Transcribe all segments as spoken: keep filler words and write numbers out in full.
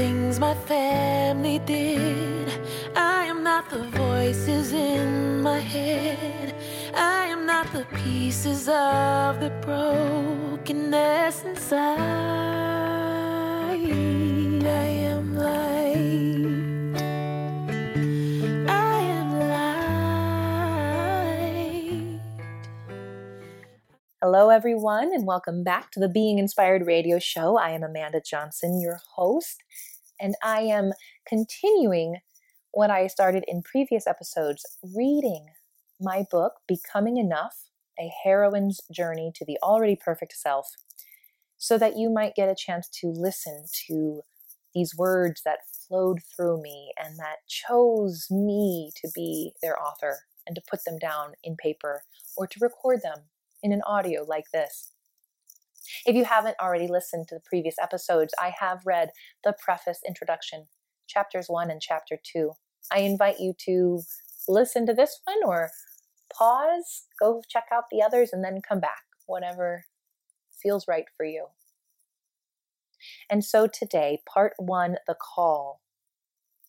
things my family did. I am not the voices in my head. I am not the pieces of the brokenness inside. I am light. Hello, everyone, and welcome back to the Being Inspired Radio Show. I am Amanda Johnson, your host, and I am continuing what I started in previous episodes, reading my book, Becoming Enough, A Heroine's Journey to the Already Perfect Self, so that you might get a chance to listen to these words that flowed through me and that chose me to be their author and to put them down in paper or to record them in an audio like this. If you haven't already listened to the previous episodes, I have read the preface introduction, chapters one and chapter two. I invite you to listen to this one or pause, go check out the others, and then come back, whatever feels right for you. And so today, part one, the call,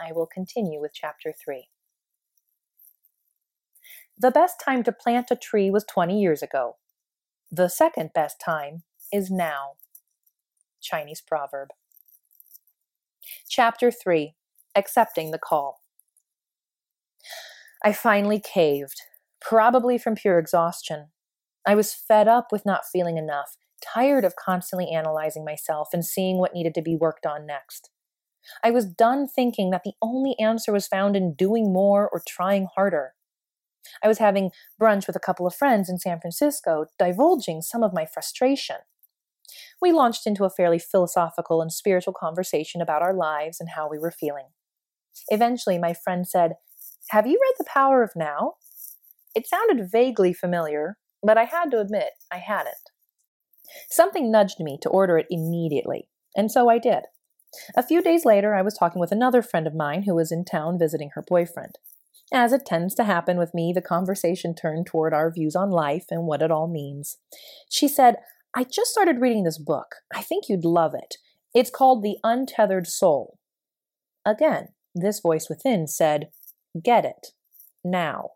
I will continue with chapter three. The best time to plant a tree was twenty years ago. The second best time is now. Chinese proverb. Chapter three, accepting the call. I finally caved, probably from pure exhaustion. I was fed up with not feeling enough, tired of constantly analyzing myself and seeing what needed to be worked on next. I was done thinking that the only answer was found in doing more or trying harder. I was having brunch with a couple of friends in San Francisco, divulging some of my frustration. We launched into a fairly philosophical and spiritual conversation about our lives and how we were feeling. Eventually, my friend said, "Have you read The Power of Now?" It sounded vaguely familiar, but I had to admit I hadn't. Something nudged me to order it immediately, and so I did. A few days later, I was talking with another friend of mine who was in town visiting her boyfriend. As it tends to happen with me, the conversation turned toward our views on life and what it all means. She said, "I just started reading this book. I think you'd love it. It's called The Untethered Soul." Again, this voice within said, "Get it. Now."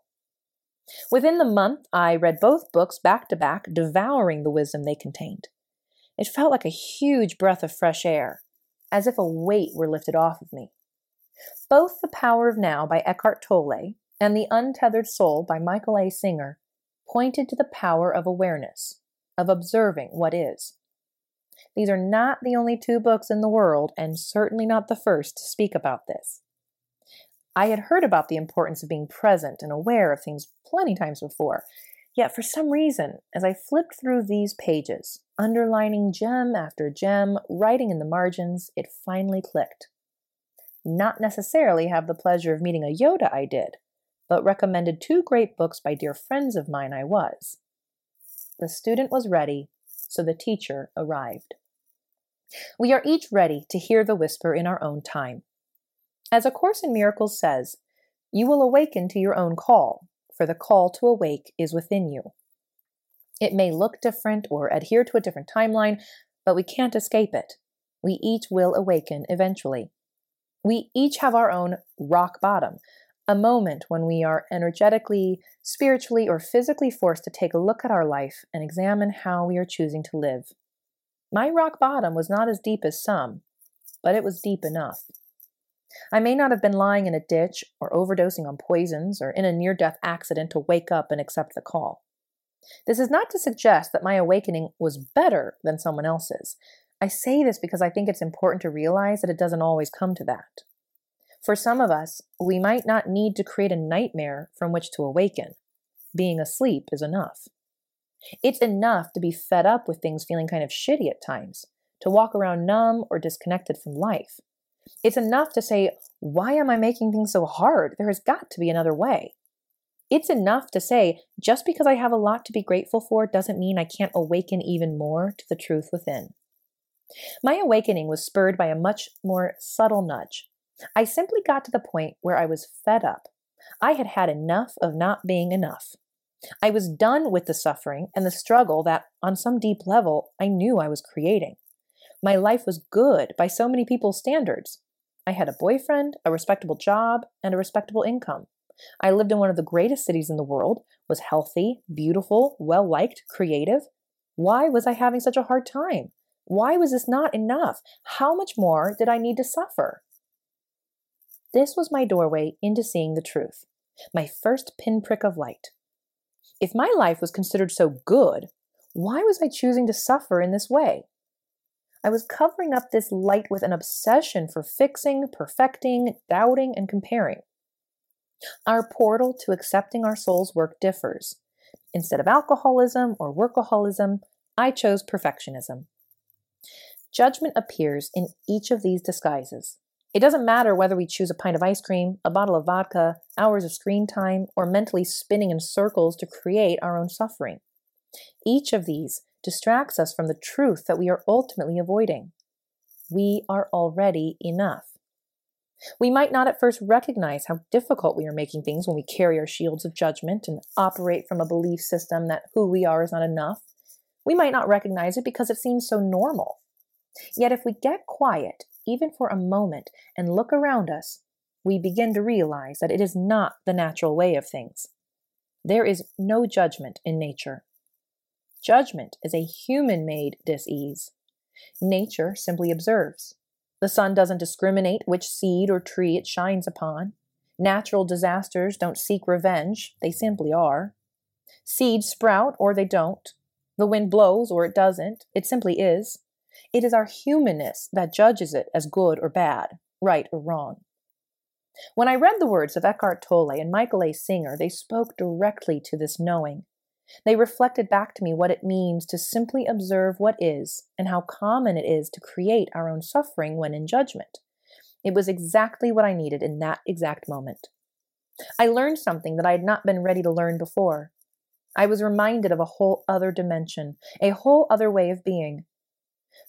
Within the month, I read both books back to back, devouring the wisdom they contained. It felt like a huge breath of fresh air, as if a weight were lifted off of me. Both The Power of Now by Eckhart Tolle and The Untethered Soul by Michael A. Singer pointed to the power of awareness, of observing what is. These are not the only two books in the world, and certainly not the first to speak about this. I had heard about the importance of being present and aware of things plenty times before, yet for some reason, as I flipped through these pages, underlining gem after gem, writing in the margins, it finally clicked. Not necessarily have the pleasure of meeting a Yoda I did, but recommended two great books by dear friends of mine I was. The student was ready, so the teacher arrived. We are each ready to hear the whisper in our own time. As A Course in Miracles says, you will awaken to your own call, for the call to awake is within you. It may look different or adhere to a different timeline, but we can't escape it. We each will awaken eventually. We each have our own rock bottom, a moment when we are energetically, spiritually, or physically forced to take a look at our life and examine how we are choosing to live. My rock bottom was not as deep as some, but it was deep enough. I may not have been lying in a ditch or overdosing on poisons or in a near-death accident to wake up and accept the call. This is not to suggest that my awakening was better than someone else's. I say this because I think it's important to realize that it doesn't always come to that. For some of us, we might not need to create a nightmare from which to awaken. Being asleep is enough. It's enough to be fed up with things feeling kind of shitty at times, to walk around numb or disconnected from life. It's enough to say, "Why am I making things so hard? There has got to be another way." It's enough to say, just because I have a lot to be grateful for doesn't mean I can't awaken even more to the truth within. My awakening was spurred by a much more subtle nudge. I simply got to the point where I was fed up. I had had enough of not being enough. I was done with the suffering and the struggle that, on some deep level, I knew I was creating. My life was good by so many people's standards. I had a boyfriend, a respectable job, and a respectable income. I lived in one of the greatest cities in the world, was healthy, beautiful, well-liked, creative. Why was I having such a hard time? Why was this not enough? How much more did I need to suffer? This was my doorway into seeing the truth, my first pinprick of light. If my life was considered so good, why was I choosing to suffer in this way? I was covering up this light with an obsession for fixing, perfecting, doubting, and comparing. Our portal to accepting our soul's work differs. Instead of alcoholism or workaholism, I chose perfectionism. Judgment appears in each of these disguises. It doesn't matter whether we choose a pint of ice cream, a bottle of vodka, hours of screen time, or mentally spinning in circles to create our own suffering. Each of these distracts us from the truth that we are ultimately avoiding. We are already enough. We might not at first recognize how difficult we are making things when we carry our shields of judgment and operate from a belief system that who we are is not enough. We might not recognize it because it seems so normal. Yet if we get quiet, even for a moment, and look around us, we begin to realize that it is not the natural way of things. There is no judgment in nature. Judgment is a human-made dis-ease. Nature simply observes. The sun doesn't discriminate which seed or tree it shines upon. Natural disasters don't seek revenge. They simply are. Seeds sprout or they don't. The wind blows or it doesn't. It simply is. It is our humanness that judges it as good or bad, right or wrong. When I read the words of Eckhart Tolle and Michael A. Singer, they spoke directly to this knowing. They reflected back to me what it means to simply observe what is and how common it is to create our own suffering when in judgment. It was exactly what I needed in that exact moment. I learned something that I had not been ready to learn before. I was reminded of a whole other dimension, a whole other way of being.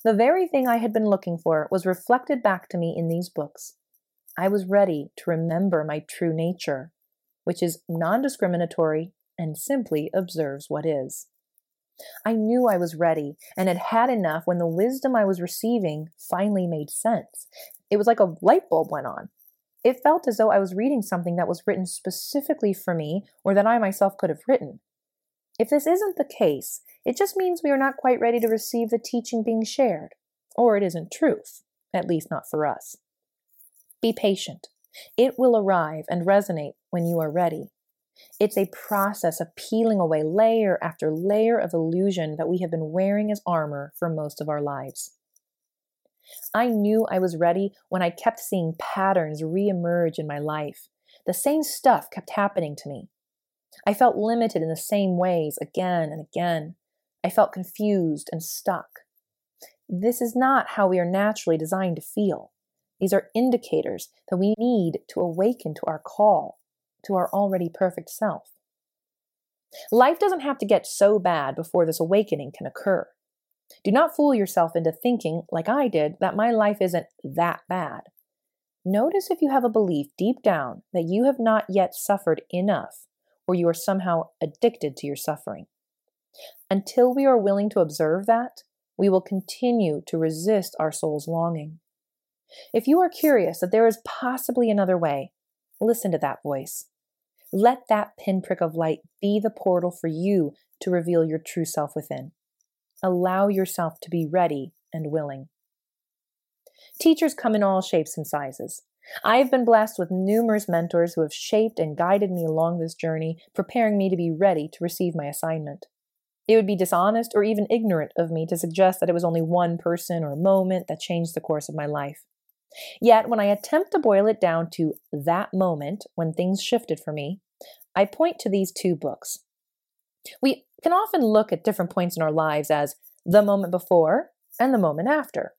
The very thing I had been looking for was reflected back to me in these books. I was ready to remember my true nature, which is non-discriminatory and simply observes what is. I knew I was ready and had had enough when the wisdom I was receiving finally made sense. It was like a light bulb went on. It felt as though I was reading something that was written specifically for me or that I myself could have written. If this isn't the case, it just means we are not quite ready to receive the teaching being shared, or it isn't truth, at least not for us. Be patient. It will arrive and resonate when you are ready. It's a process of peeling away layer after layer of illusion that we have been wearing as armor for most of our lives. I knew I was ready when I kept seeing patterns reemerge in my life. The same stuff kept happening to me. I felt limited in the same ways again and again. I felt confused and stuck. This is not how we are naturally designed to feel. These are indicators that we need to awaken to our call, to our already perfect self. Life doesn't have to get so bad before this awakening can occur. Do not fool yourself into thinking, like I did, that my life isn't that bad. Notice if you have a belief deep down that you have not yet suffered enough, or you are somehow addicted to your suffering. Until we are willing to observe that, we will continue to resist our soul's longing. If you are curious that there is possibly another way, listen to that voice. Let that pinprick of light be the portal for you to reveal your true self within. Allow yourself to be ready and willing. Teachers come in all shapes and sizes. I have been blessed with numerous mentors who have shaped and guided me along this journey, preparing me to be ready to receive my assignment. It would be dishonest or even ignorant of me to suggest that it was only one person or moment that changed the course of my life. Yet, when I attempt to boil it down to that moment when things shifted for me, I point to these two books. We can often look at different points in our lives as the moment before and the moment after.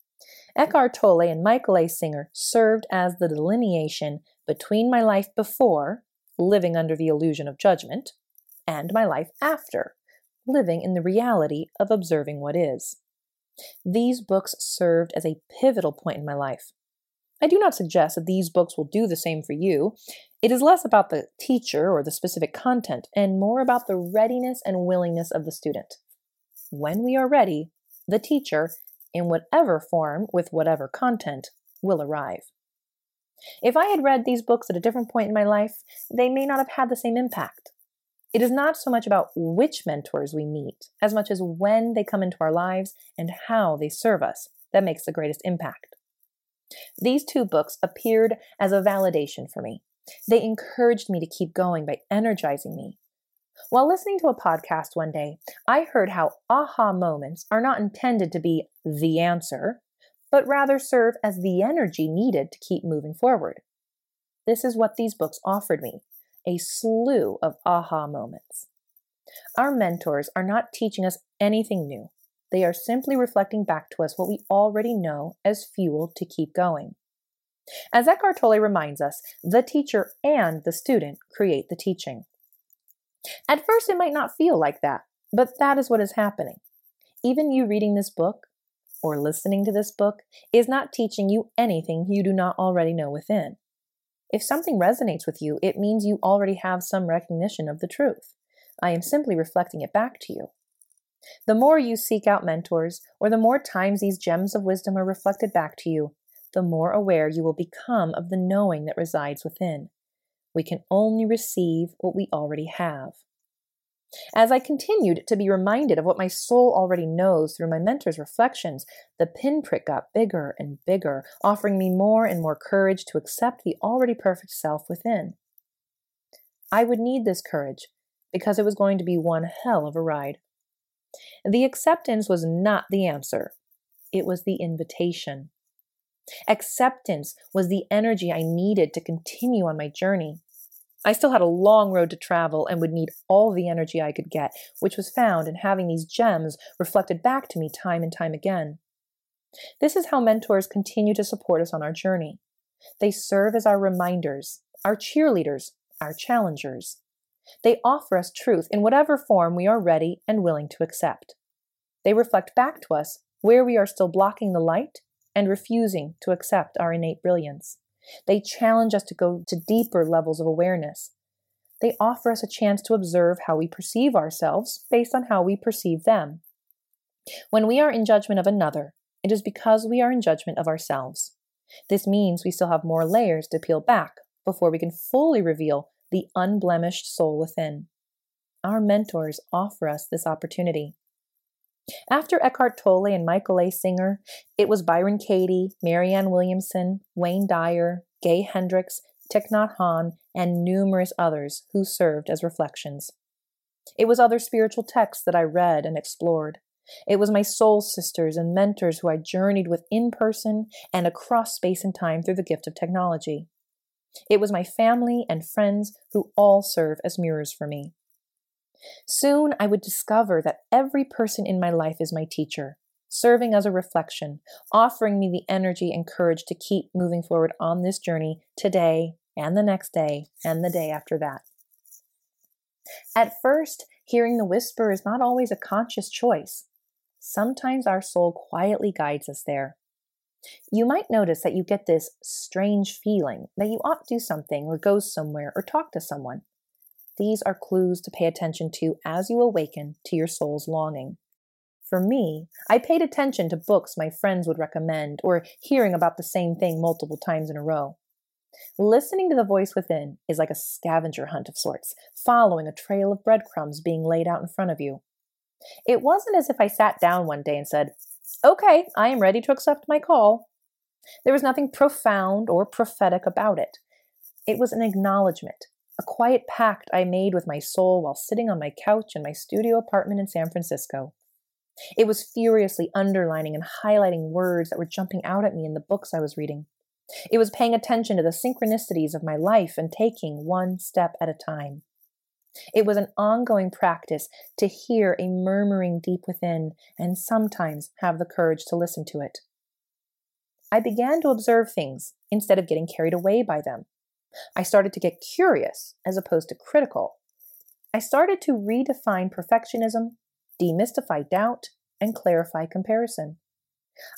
Eckhart Tolle and Michael A. Singer served as the delineation between my life before, living under the illusion of judgment, and my life after, living in the reality of observing what is. These books served as a pivotal point in my life. I do not suggest that these books will do the same for you. It is less about the teacher or the specific content, and more about the readiness and willingness of the student. When we are ready, the teacher in whatever form, with whatever content, will arrive. If I had read these books at a different point in my life, they may not have had the same impact. It is not so much about which mentors we meet, as much as when they come into our lives and how they serve us that makes the greatest impact. These two books appeared as a validation for me. They encouraged me to keep going by energizing me. While listening to a podcast one day, I heard how aha moments are not intended to be the answer, but rather serve as the energy needed to keep moving forward. This is what these books offered me, a slew of aha moments. Our mentors are not teaching us anything new. They are simply reflecting back to us what we already know as fuel to keep going. As Eckhart Tolle reminds us, the teacher and the student create the teaching. At first, it might not feel like that, but that is what is happening. Even you reading this book, or listening to this book, is not teaching you anything you do not already know within. If something resonates with you, it means you already have some recognition of the truth. I am simply reflecting it back to you. The more you seek out mentors, or the more times these gems of wisdom are reflected back to you, the more aware you will become of the knowing that resides within. We can only receive what we already have. As I continued to be reminded of what my soul already knows through my mentor's reflections, the pinprick got bigger and bigger, offering me more and more courage to accept the already perfect self within. I would need this courage because it was going to be one hell of a ride. The acceptance was not the answer. It was the invitation. Acceptance was the energy I needed to continue on my journey. I still had a long road to travel and would need all the energy I could get, which was found in having these gems reflected back to me time and time again. This is how mentors continue to support us on our journey. They serve as our reminders, our cheerleaders, our challengers. They offer us truth in whatever form we are ready and willing to accept. They reflect back to us where we are still blocking the light and refusing to accept our innate brilliance. They challenge us to go to deeper levels of awareness. They offer us a chance to observe how we perceive ourselves based on how we perceive them. When we are in judgment of another, it is because we are in judgment of ourselves. This means we still have more layers to peel back before we can fully reveal the unblemished soul within. Our mentors offer us this opportunity. After Eckhart Tolle and Michael A. Singer, it was Byron Katie, Marianne Williamson, Wayne Dyer, Gay Hendricks, Thich Nhat Hanh, and numerous others who served as reflections. It was other spiritual texts that I read and explored. It was my soul sisters and mentors who I journeyed with in person and across space and time through the gift of technology. It was my family and friends who all serve as mirrors for me. Soon I would discover that every person in my life is my teacher, serving as a reflection, offering me the energy and courage to keep moving forward on this journey today and the next day and the day after that. At first, hearing the whisper is not always a conscious choice. Sometimes our soul quietly guides us there. You might notice that you get this strange feeling that you ought to do something or go somewhere or talk to someone. These are clues to pay attention to as you awaken to your soul's longing. For me, I paid attention to books my friends would recommend or hearing about the same thing multiple times in a row. Listening to the voice within is like a scavenger hunt of sorts, following a trail of breadcrumbs being laid out in front of you. It wasn't as if I sat down one day and said, "Okay, I am ready to accept my call." There was nothing profound or prophetic about it. It was an acknowledgement. A quiet pact I made with my soul while sitting on my couch in my studio apartment in San Francisco. It was furiously underlining and highlighting words that were jumping out at me in the books I was reading. It was paying attention to the synchronicities of my life and taking one step at a time. It was an ongoing practice to hear a murmuring deep within and sometimes have the courage to listen to it. I began to observe things instead of getting carried away by them. I started to get curious as opposed to critical. I started to redefine perfectionism, demystify doubt, and clarify comparison.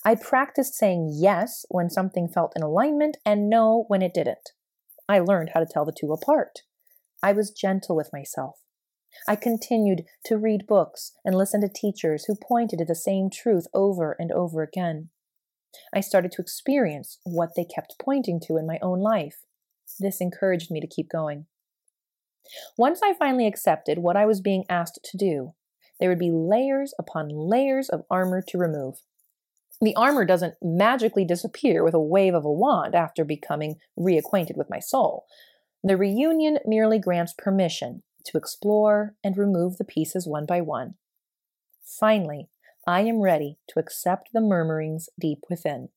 I practiced saying yes when something felt in alignment and no when it didn't. I learned how to tell the two apart. I was gentle with myself. I continued to read books and listen to teachers who pointed to the same truth over and over again. I started to experience what they kept pointing to in my own life. This encouraged me to keep going. Once I finally accepted what I was being asked to do, there would be layers upon layers of armor to remove. The armor doesn't magically disappear with a wave of a wand after becoming reacquainted with my soul. The reunion merely grants permission to explore and remove the pieces one by one. Finally, I am ready to accept the murmurings deep within.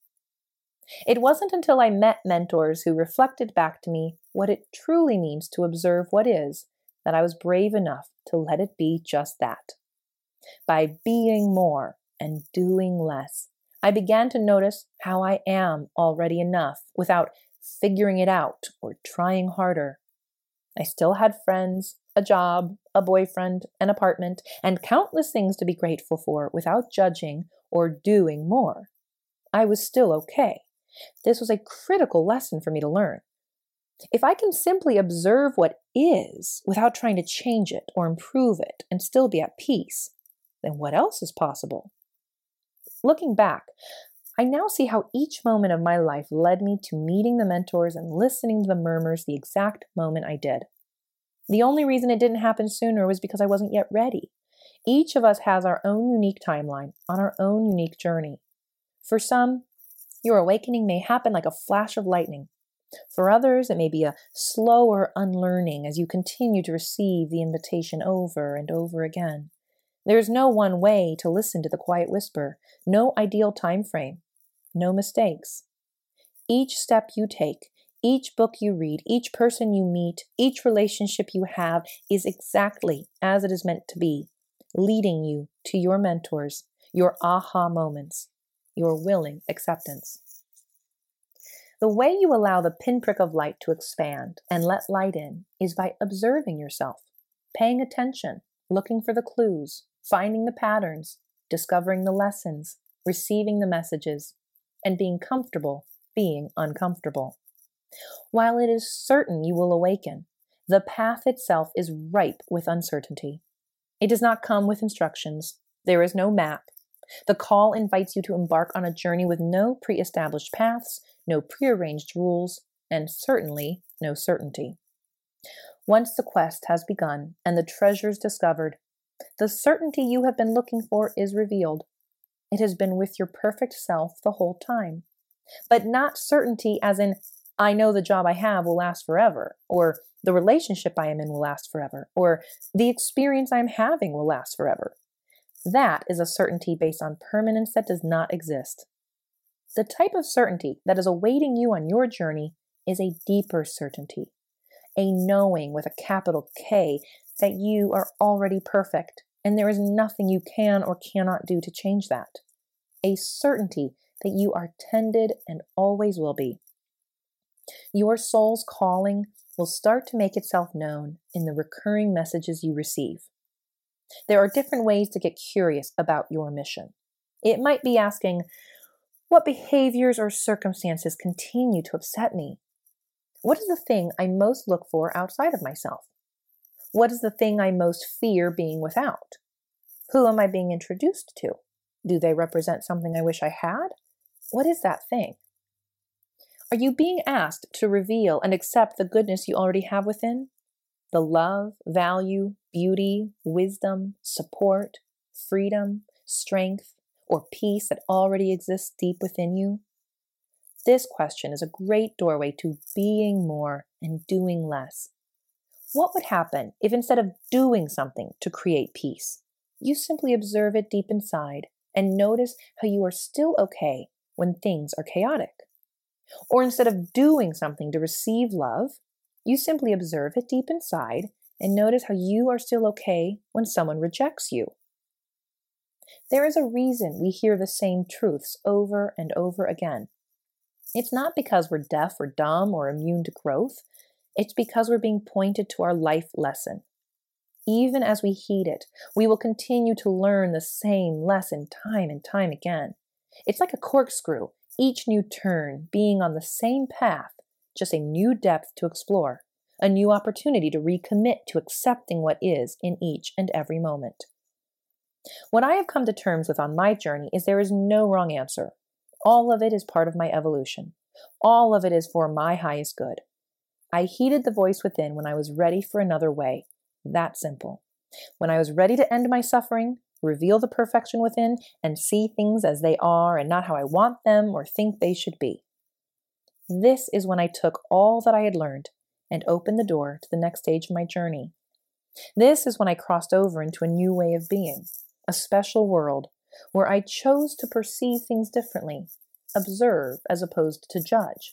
It wasn't until I met mentors who reflected back to me what it truly means to observe what is that I was brave enough to let it be just that. By being more and doing less, I began to notice how I am already enough without figuring it out or trying harder. I still had friends, a job, a boyfriend, an apartment, and countless things to be grateful for without judging or doing more. I was still okay. This was a critical lesson for me to learn. If I can simply observe what is without trying to change it or improve it and still be at peace, then what else is possible? Looking back, I now see how each moment of my life led me to meeting the mentors and listening to the murmurs the exact moment I did. The only reason it didn't happen sooner was because I wasn't yet ready. Each of us has our own unique timeline on our own unique journey. For some, your awakening may happen like a flash of lightning. For others, it may be a slower unlearning as you continue to receive the invitation over and over again. There is no one way to listen to the quiet whisper, no ideal time frame, no mistakes. Each step you take, each book you read, each person you meet, each relationship you have is exactly as it is meant to be, leading you to your mentors, your aha moments, your willing acceptance. The way you allow the pinprick of light to expand and let light in is by observing yourself, paying attention, looking for the clues, finding the patterns, discovering the lessons, receiving the messages, and being comfortable being uncomfortable. While it is certain you will awaken, the path itself is ripe with uncertainty. It does not come with instructions. There is no map. The call invites you to embark on a journey with no pre-established paths, no prearranged rules, and certainly no certainty. Once the quest has begun and the treasures discovered, the certainty you have been looking for is revealed. It has been with your perfect self the whole time. But not certainty as in, I know the job I have will last forever, or the relationship I am in will last forever, or the experience I am having will last forever. That is a certainty based on permanence that does not exist. The type of certainty that is awaiting you on your journey is a deeper certainty, a knowing with a capital K that you are already perfect and there is nothing you can or cannot do to change that, a certainty that you are tended and always will be. Your soul's calling will start to make itself known in the recurring messages you receive. There are different ways to get curious about your mission. It might be asking, what behaviors or circumstances continue to upset me? What is the thing I most look for outside of myself? What is the thing I most fear being without? Who am I being introduced to? Do they represent something I wish I had? What is that thing? Are you being asked to reveal and accept the goodness you already have within? The love, value, beauty, wisdom, support, freedom, strength, or peace that already exists deep within you? This question is a great doorway to being more and doing less. What would happen if instead of doing something to create peace, you simply observe it deep inside and notice how you are still okay when things are chaotic? Or instead of doing something to receive love, you simply observe it deep inside and notice how you are still okay when someone rejects you. There is a reason we hear the same truths over and over again. It's not because we're deaf or dumb or immune to growth. It's because we're being pointed to our life lesson. Even as we heed it, we will continue to learn the same lesson time and time again. It's like a corkscrew. Each new turn being on the same path, just a new depth to explore, a new opportunity to recommit to accepting what is in each and every moment. What I have come to terms with on my journey is there is no wrong answer. All of it is part of my evolution. All of it is for my highest good. I heeded the voice within when I was ready for another way. That simple. When I was ready to end my suffering, reveal the perfection within, and see things as they are and not how I want them or think they should be. This is when I took all that I had learned and opened the door to the next stage of my journey. This is when I crossed over into a new way of being, a special world where I chose to perceive things differently, observe as opposed to judge,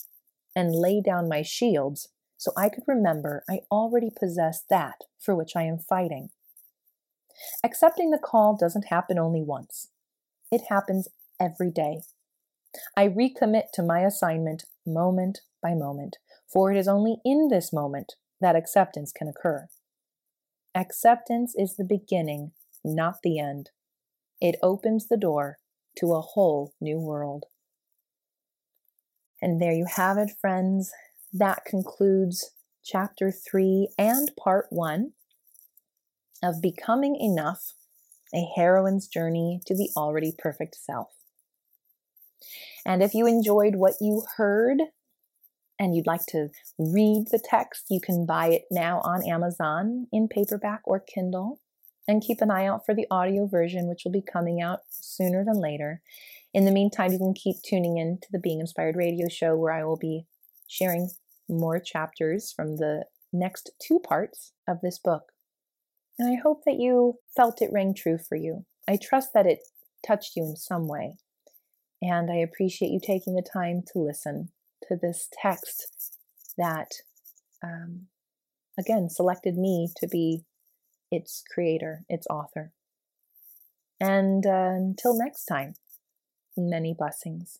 and lay down my shields so I could remember I already possessed that for which I am fighting. Accepting the call doesn't happen only once. It happens every day. I recommit to my assignment moment by moment, for it is only in this moment that acceptance can occur. Acceptance is the beginning, not the end. It opens the door to a whole new world. And there you have it, friends. That concludes Chapter three and Part one of Becoming Enough, A Heroine's Journey to the Already Perfect Self. And if you enjoyed what you heard and you'd like to read the text, you can buy it now on Amazon in paperback or Kindle. And keep an eye out for the audio version, which will be coming out sooner than later. In the meantime, you can keep tuning in to the Being Inspired Radio Show, where I will be sharing more chapters from the next two parts of this book. And I hope that you felt it rang true for you. I trust that it touched you in some way. And I appreciate you taking the time to listen to this text that, um, again, selected me to be its creator, its author. And uh, until next time, many blessings.